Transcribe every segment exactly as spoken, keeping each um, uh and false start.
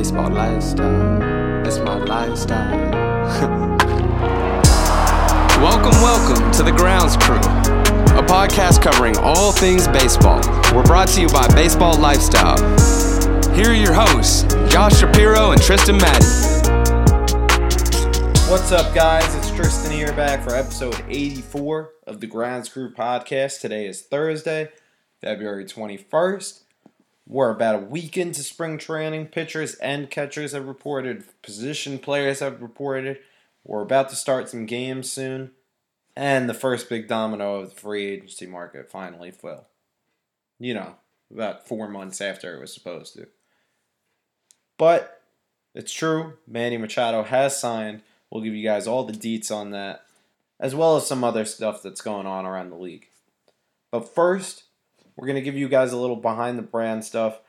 Baseball lifestyle. It's my lifestyle. Welcome, welcome to The Grounds Crew, a podcast covering all things baseball. We're brought to you by Baseball Lifestyle. Here are your hosts, Josh Shapiro and Tristan Maddy. What's up, guys? It's Tristan here back for episode eighty-four of The Grounds Crew podcast. Today is Thursday, February twenty-first. We're about a week into spring training. Pitchers and catchers have reported. Position players have reported. We're about to start some games soon, and the first big domino of the free agency market finally fell. You know, about four months after it was supposed to. But it's true, Manny Machado has signed. We'll give you guys all the deets on that, as well as some other stuff that's going on around the league. But first, we're going to give you guys a little behind-the-brand stuff.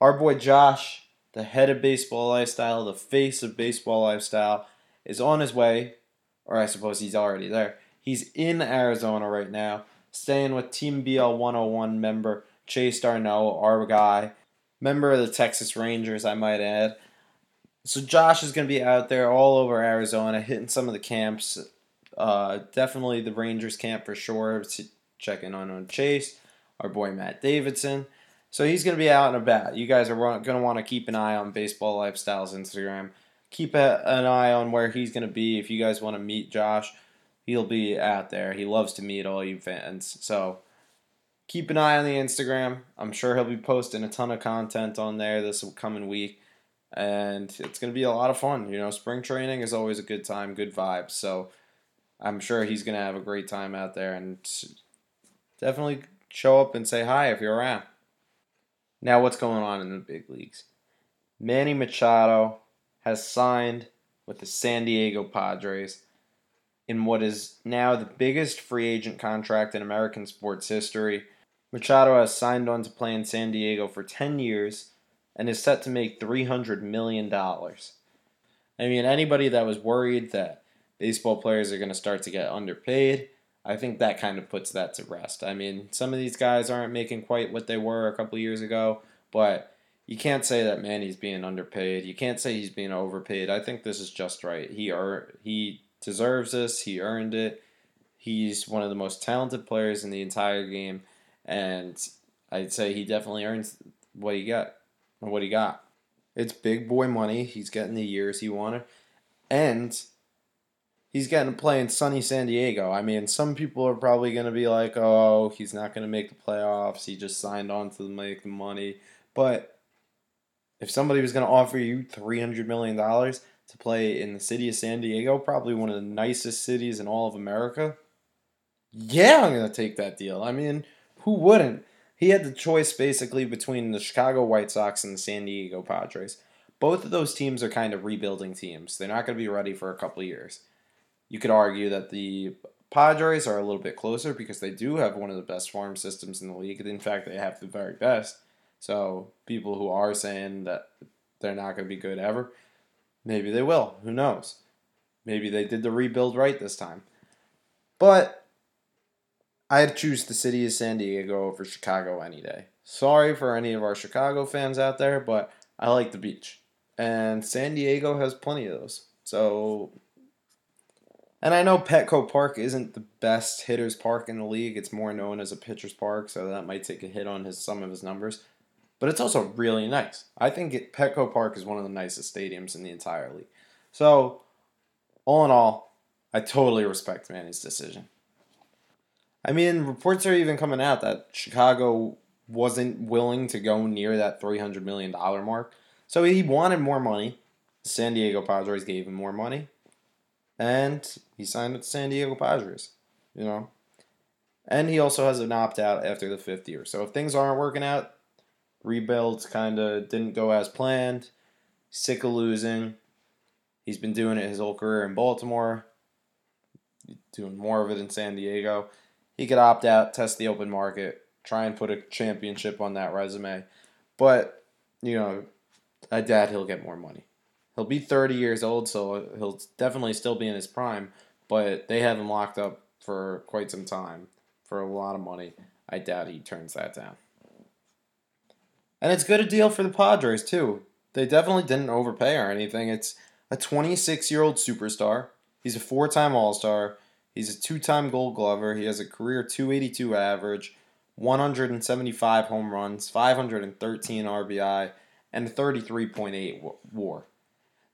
Our boy Josh, the head of Baseball Lifestyle, the face of Baseball Lifestyle, is on his way, or I suppose he's already there. He's in Arizona right now, staying with Team B L one oh one member Chase Darno, our guy, member of the Texas Rangers, I might add. So Josh is going to be out there all over Arizona, hitting some of the camps. Uh, definitely the Rangers camp for sure, checking on on Chase, our boy Matt Davidson. So he's going to be out and about. You guys are going to want to keep an eye on Baseball Lifestyle's Instagram. Keep a, an eye on where he's going to be. If you guys want to meet Josh, he'll be out there. He loves to meet all you fans. So keep an eye on the Instagram. I'm sure he'll be posting a ton of content on there this coming week. And it's going to be a lot of fun. You know, spring training is always a good time, good vibes. So I'm sure he's going to have a great time out there. And definitely show up and say hi if you're around. Now, what's going on in the big leagues? Manny Machado has signed with the San Diego Padres in what is now the biggest free agent contract in American sports history. Machado has signed on to play in San Diego for ten years and is set to make three hundred million dollars. I mean, anybody that was worried that baseball players are going to start to get underpaid, I think that kind of puts that to rest. I mean, some of these guys aren't making quite what they were a couple years ago, but you can't say that Manny's being underpaid. You can't say he's being overpaid. I think this is just right. He er- he deserves this. He earned it. He's one of the most talented players in the entire game, and I'd say he definitely earns what he got. What he got. It's big boy money. He's getting the years he wanted, and he's getting to play in sunny San Diego. I mean, some people are probably going to be like, "Oh, he's not going to make the playoffs. He just signed on to make the money," but if somebody was going to offer you three hundred million dollars to play in the city of San Diego, probably one of the nicest cities in all of America, yeah, I'm going to take that deal. I mean, who wouldn't? He had the choice basically between the Chicago White Sox and the San Diego Padres. Both of those teams are kind of rebuilding teams. They're not going to be ready for a couple of years. You could argue that the Padres are a little bit closer because they do have one of the best farm systems in the league. In fact, they have the very best. So people who are saying that they're not going to be good ever, maybe they will. Who knows? Maybe they did the rebuild right this time. But I'd choose the city of San Diego over Chicago any day. Sorry for any of our Chicago fans out there, but I like the beach. And San Diego has plenty of those. So, and I know Petco Park isn't the best hitter's park in the league. It's more known as a pitcher's park, so that might take a hit on his some of his numbers. But it's also really nice. I think it, Petco Park is one of the nicest stadiums in the entire league. So, all in all, I totally respect Manny's decision. I mean, reports are even coming out that Chicago wasn't willing to go near that three hundred million dollars mark. So he wanted more money. The San Diego Padres gave him more money. And he signed with the San Diego Padres, you know. And he also has an opt-out after the fifth year. So if things aren't working out, rebuilds kind of didn't go as planned. Sick of losing. He's been doing it his whole career in Baltimore. Doing more of it in San Diego. He could opt out, test the open market, try and put a championship on that resume. But, you know, I doubt he'll get more money. He'll be thirty years old, so he'll definitely still be in his prime. But they have him locked up for quite some time for a lot of money. I doubt he turns that down. And it's good a deal for the Padres, too. They definitely didn't overpay or anything. It's a twenty-six-year-old superstar. He's a four-time All-Star. He's a two-time Gold Glover. He has a career two eighty-two average, one hundred seventy-five home runs, five hundred thirteen R B I, and thirty-three point eight W A R.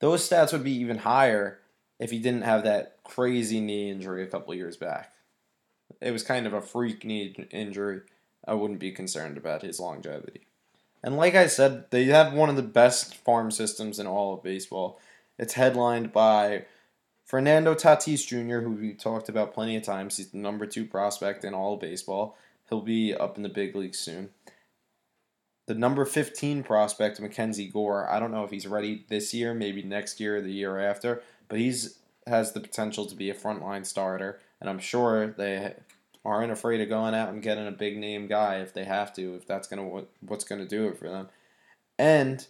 Those stats would be even higher if he didn't have that crazy knee injury a couple years back. It was kind of a freak knee injury. I wouldn't be concerned about his longevity. And like I said, they have one of the best farm systems in all of baseball. It's headlined by Fernando Tatis Junior, who we talked about plenty of times. He's the number two prospect in all of baseball. He'll be up in the big leagues soon. The number fifteen prospect, Mackenzie Gore. I don't know if he's ready this year, maybe next year or the year after, but he's has the potential to be a frontline starter, and I'm sure they aren't afraid of going out and getting a big name guy if they have to, if that's gonna what, what's gonna do it for them. And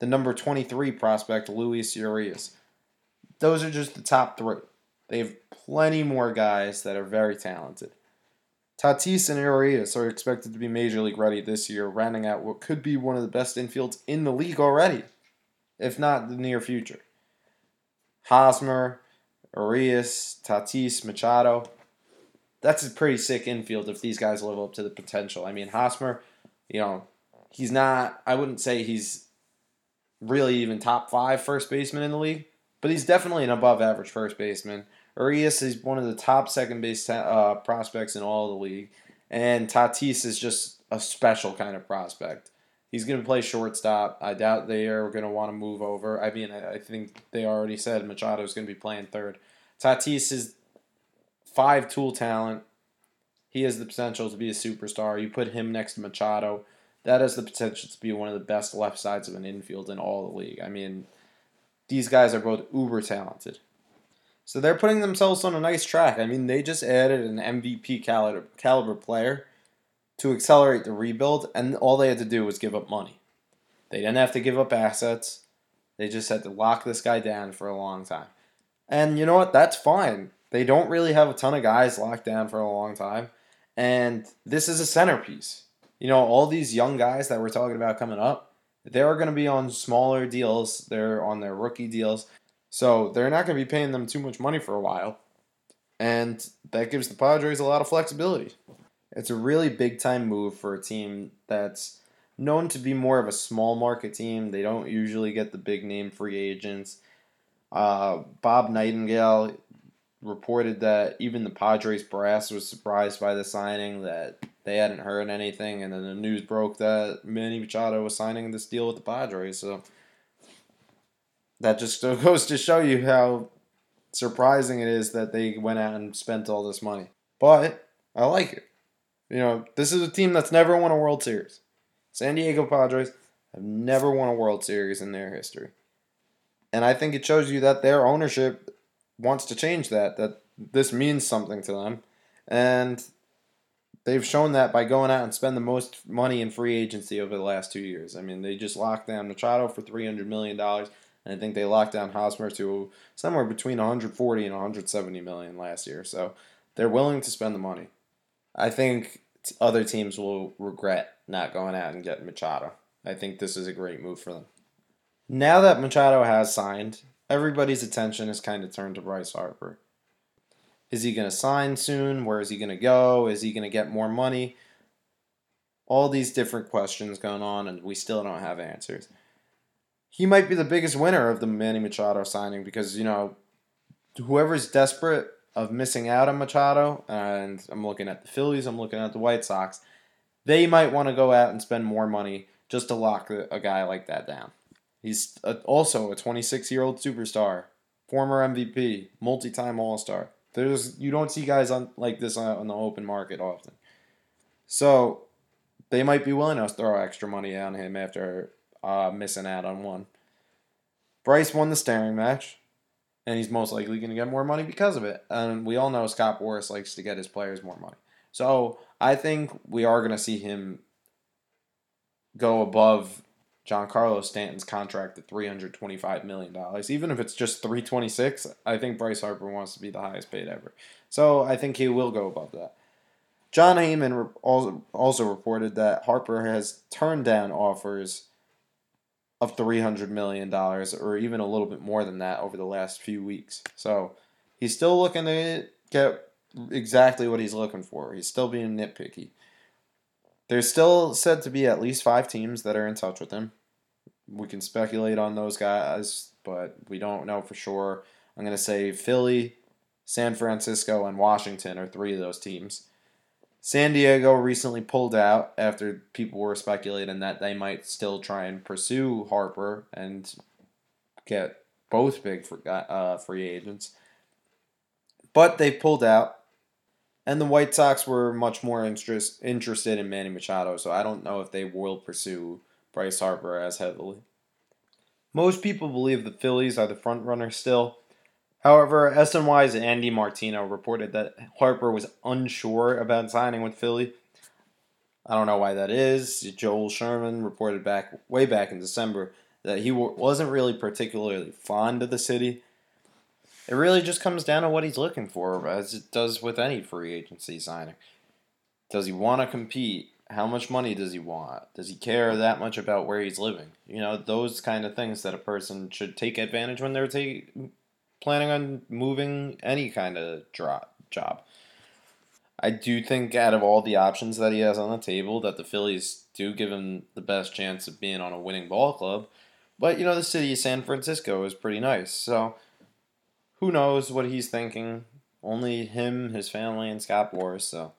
the number twenty-three prospect, Luis Urías. Those are just the top three. They have plenty more guys that are very talented. Tatis and Urías are expected to be Major League ready this year, rounding out what could be one of the best infields in the league already, if not the near future. Hosmer, Urías, Tatis, Machado. That's a pretty sick infield if these guys live up to the potential. I mean, Hosmer, you know, he's not, I wouldn't say he's really even top five first baseman in the league, but he's definitely an above average first baseman. Urías is one of the top second base uh, prospects in all of the league. And Tatis is just a special kind of prospect. He's going to play shortstop. I doubt they are going to want to move over. I mean, I think they already said Machado is going to be playing third. Tatis is five-tool talent. He has the potential to be a superstar. You put him next to Machado, that has the potential to be one of the best left sides of an infield in all the league. I mean, these guys are both uber talented. So they're putting themselves on a nice track. I mean, they just added an M V P caliber, caliber player to accelerate the rebuild, and all they had to do was give up money. They didn't have to give up assets. They just had to lock this guy down for a long time. And you know what? That's fine. They don't really have a ton of guys locked down for a long time. And this is a centerpiece. You know, all these young guys that we're talking about coming up, they're going to be on smaller deals. They're on their rookie deals. So they're not going to be paying them too much money for a while. And that gives the Padres a lot of flexibility. It's a really big-time move for a team that's known to be more of a small-market team. They don't usually get the big-name free agents. Uh, Bob Nightingale reported that even the Padres brass was surprised by the signing, that they hadn't heard anything, and then the news broke that Manny Machado was signing this deal with the Padres. So that just goes to show you how surprising it is that they went out and spent all this money. But I like it. You know, this is a team that's never won a World Series. San Diego Padres have never won a World Series in their history. And I think it shows you that their ownership wants to change that, that this means something to them. And they've shown that by going out and spend the most money in free agency over the last two years. I mean, they just locked down Machado for three hundred million dollars, and I think they locked down Hosmer to somewhere between one hundred forty and one hundred seventy million dollars last year. So they're willing to spend the money. I think other teams will regret not going out and getting Machado. I think this is a great move for them. Now that Machado has signed, everybody's attention is kind of turned to Bryce Harper. Is he going to sign soon? Where is he going to go? Is he going to get more money? All these different questions going on, and we still don't have answers. He might be the biggest winner of the Manny Machado signing because, you know, whoever's desperate of missing out on Machado, and I'm looking at the Phillies, I'm looking at the White Sox, they might want to go out and spend more money just to lock a guy like that down. He's also a twenty-six-year-old superstar, former M V P, multi-time All-Star. There's you don't see guys on, like this on, on the open market often. So they might be willing to throw extra money on him after uh, missing out on one. Bryce won the staring match. And he's most likely going to get more money because of it. And we all know Scott Boras likes to get his players more money. So I think we are going to see him go above Giancarlo Stanton's contract at three hundred twenty-five million dollars. Even if it's just three hundred twenty-six million dollars, I think Bryce Harper wants to be the highest paid ever. So I think he will go above that. John Heyman also reported that Harper has turned down offers of three hundred million dollars or even a little bit more than that over the last few weeks. So he's still looking to get exactly what he's looking for. He's still being nitpicky. There's still said to be at least five teams that are in touch with him. We can speculate on those guys, but we don't know for sure. I'm going to say Philly, San Francisco, and Washington are three of those teams. San Diego recently pulled out after people were speculating that they might still try and pursue Harper and get both big uh, free agents. But they pulled out, and the White Sox were much more interest, interested in Manny Machado, so I don't know if they will pursue Bryce Harper as heavily. Most people believe the Phillies are the front runner still. However, S N Y's Andy Martino reported that Harper was unsure about signing with Philly. I don't know why that is. Joel Sherman reported back way back in December that he wasn't really particularly fond of the city. It really just comes down to what he's looking for, as it does with any free agency signing. Does he want to compete? How much money does he want? Does he care that much about where he's living? You know, those kind of things that a person should take advantage when they're taking... planning on moving any kind of drop, job. I do think out of all the options that he has on the table that the Phillies do give him the best chance of being on a winning ball club. But, you know, the city of San Francisco is pretty nice. So, who knows what he's thinking. Only him, his family, and Scott Boras. So,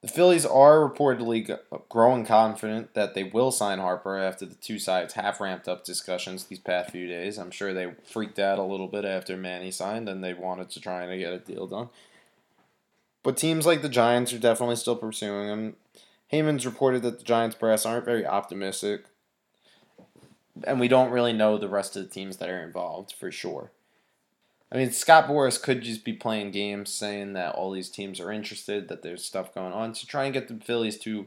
the Phillies are reportedly growing confident that they will sign Harper after the two sides have ramped up discussions these past few days. I'm sure they freaked out a little bit after Manny signed and they wanted to try and get a deal done. But teams like the Giants are definitely still pursuing him. Heyman's reported that the Giants brass aren't very optimistic. And we don't really know the rest of the teams that are involved for sure. I mean, Scott Boras could just be playing games, saying that all these teams are interested, that there's stuff going on, to try and get the Phillies to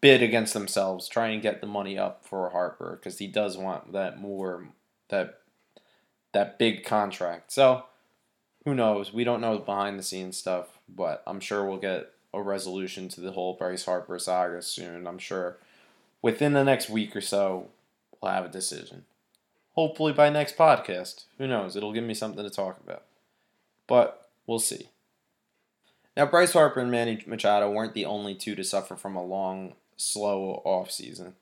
bid against themselves, try and get the money up for Harper, because he does want that more, that that big contract. So, who knows? We don't know the behind-the-scenes stuff, but I'm sure we'll get a resolution to the whole Bryce Harper saga soon. I'm sure within the next week or so, we'll have a decision. Hopefully by next podcast. Who knows? It'll give me something to talk about. But we'll see. Now, Bryce Harper and Manny Machado weren't the only two to suffer from a long, slow offseason.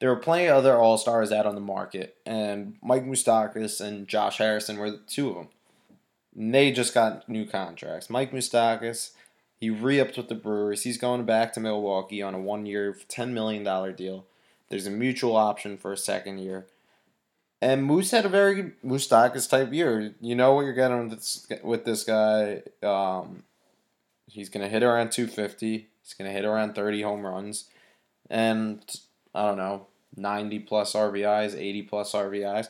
There were plenty of other all-stars out on the market, and Mike Moustakas and Josh Harrison were two of them. And they just got new contracts. Mike Moustakas, he re-upped with the Brewers. He's going back to Milwaukee on a one-year, ten million dollars deal. There's a mutual option for a second year. And Moose had a very Moustakas type year. You know what you're getting with this, with this guy. Um, he's going to hit around two fifty. He's going to hit around thirty home runs. And, I don't know, ninety plus R B Is, eighty plus R B Is.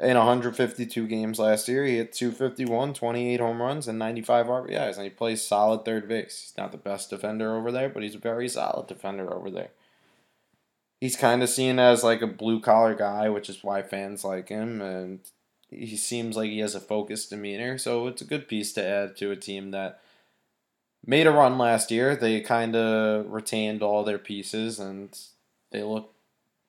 In one hundred fifty-two games last year, he hit two fifty-one, twenty-eight home runs, and ninety-five R B Is. And he plays solid third base. He's not the best defender over there, but he's a very solid defender over there. He's kind of seen as like a blue-collar guy, which is why fans like him, and he seems like he has a focused demeanor, so it's a good piece to add to a team that made a run last year. They kind of retained all their pieces, and they look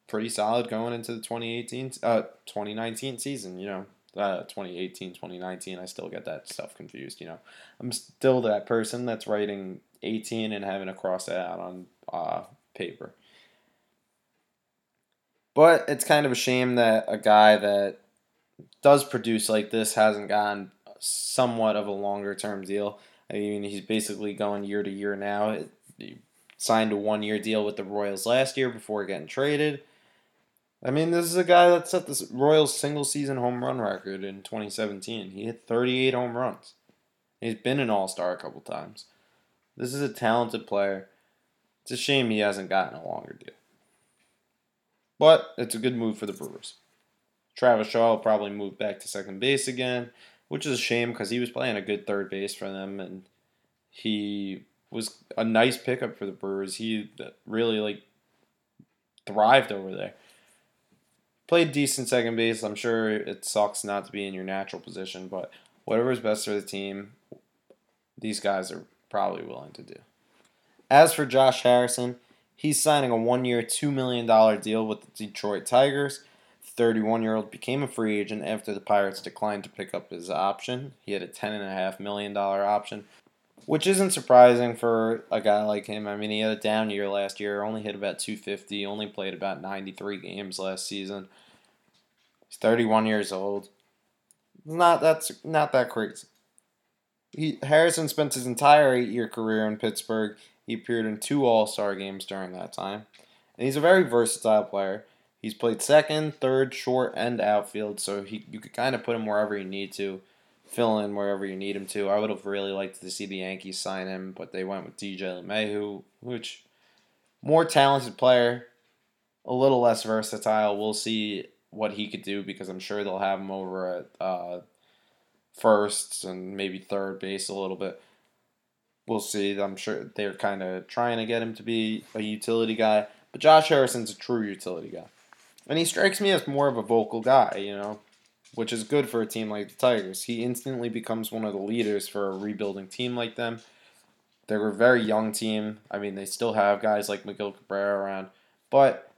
pretty solid going into the twenty eighteen, uh, twenty nineteen season, you know. Uh, twenty eighteen, twenty nineteen, I still get that stuff confused, you know. I'm still that person that's writing eighteen and having to cross it out on uh, paper. But it's kind of a shame that a guy that does produce like this hasn't gotten somewhat of a longer-term deal. I mean, he's basically going year-to-year now. He signed a one-year deal with the Royals last year before getting traded. I mean, this is a guy that set the Royals' single-season home run record in twenty seventeen. He hit thirty-eight home runs. He's been an all-star a couple times. This is a talented player. It's a shame he hasn't gotten a longer deal. But it's a good move for the Brewers. Travis Shaw will probably move back to second base again, which is a shame because he was playing a good third base for them, and he was a nice pickup for the Brewers. He really like thrived over there. Played decent second base. I'm sure it sucks not to be in your natural position, but whatever's best for the team, these guys are probably willing to do. As for Josh Harrison, He's signing a one-year, two million dollars deal with the Detroit Tigers. The thirty-one-year-old became a free agent after the Pirates declined to pick up his option. He had a ten point five million dollars option, which isn't surprising for a guy like him. I mean, he had a down year last year, only hit about two fifty, only played about ninety-three games last season. He's thirty-one years old. Not that's not that crazy. He, Harrison spent his entire eight-year career in Pittsburgh. He appeared in two All-Star games during that time. And he's a very versatile player. He's played second, third, short, and outfield, so he you could kind of put him wherever you need to, fill in wherever you need him to. I would have really liked to see the Yankees sign him, but they went with D J. LeMahieu, which, more talented player, a little less versatile. We'll see what he could do because I'm sure they'll have him over at uh, first and maybe third base a little bit. We'll see. I'm sure they're kind of trying to get him to be a utility guy. But Josh Harrison's a true utility guy. And he strikes me as more of a vocal guy, you know, which is good for a team like the Tigers. He instantly becomes one of the leaders for a rebuilding team like them. They're a very young team. I mean, they still have guys like Miguel Cabrera around. But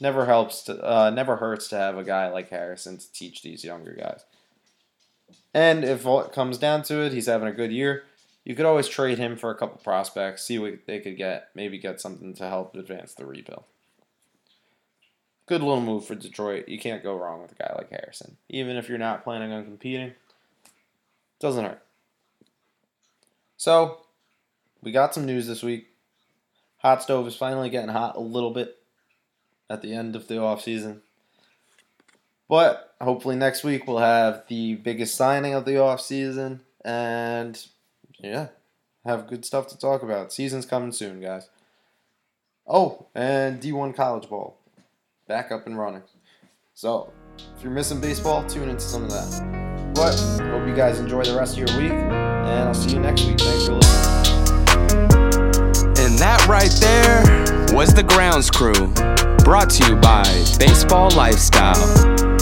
never helps to, uh, never hurts to have a guy like Harrison to teach these younger guys. And if it comes down to it, he's having a good year. You could always trade him for a couple prospects, see what they could get, maybe get something to help advance the rebuild. Good little move for Detroit. You can't go wrong with a guy like Harrison. Even if you're not planning on competing, doesn't hurt. So, we got some news this week. Hot stove is finally getting hot a little bit at the end of the offseason. But hopefully next week we'll have the biggest signing of the offseason. And, yeah, have good stuff to talk about. Season's coming soon, guys. Oh, and D one College Bowl. Back up and running. So, if you're missing baseball, tune into some of that. But, hope you guys enjoy the rest of your week. And I'll see you next week. Thanks for listening. And that right there was The Grounds Crew. Brought to you by Baseball Lifestyle.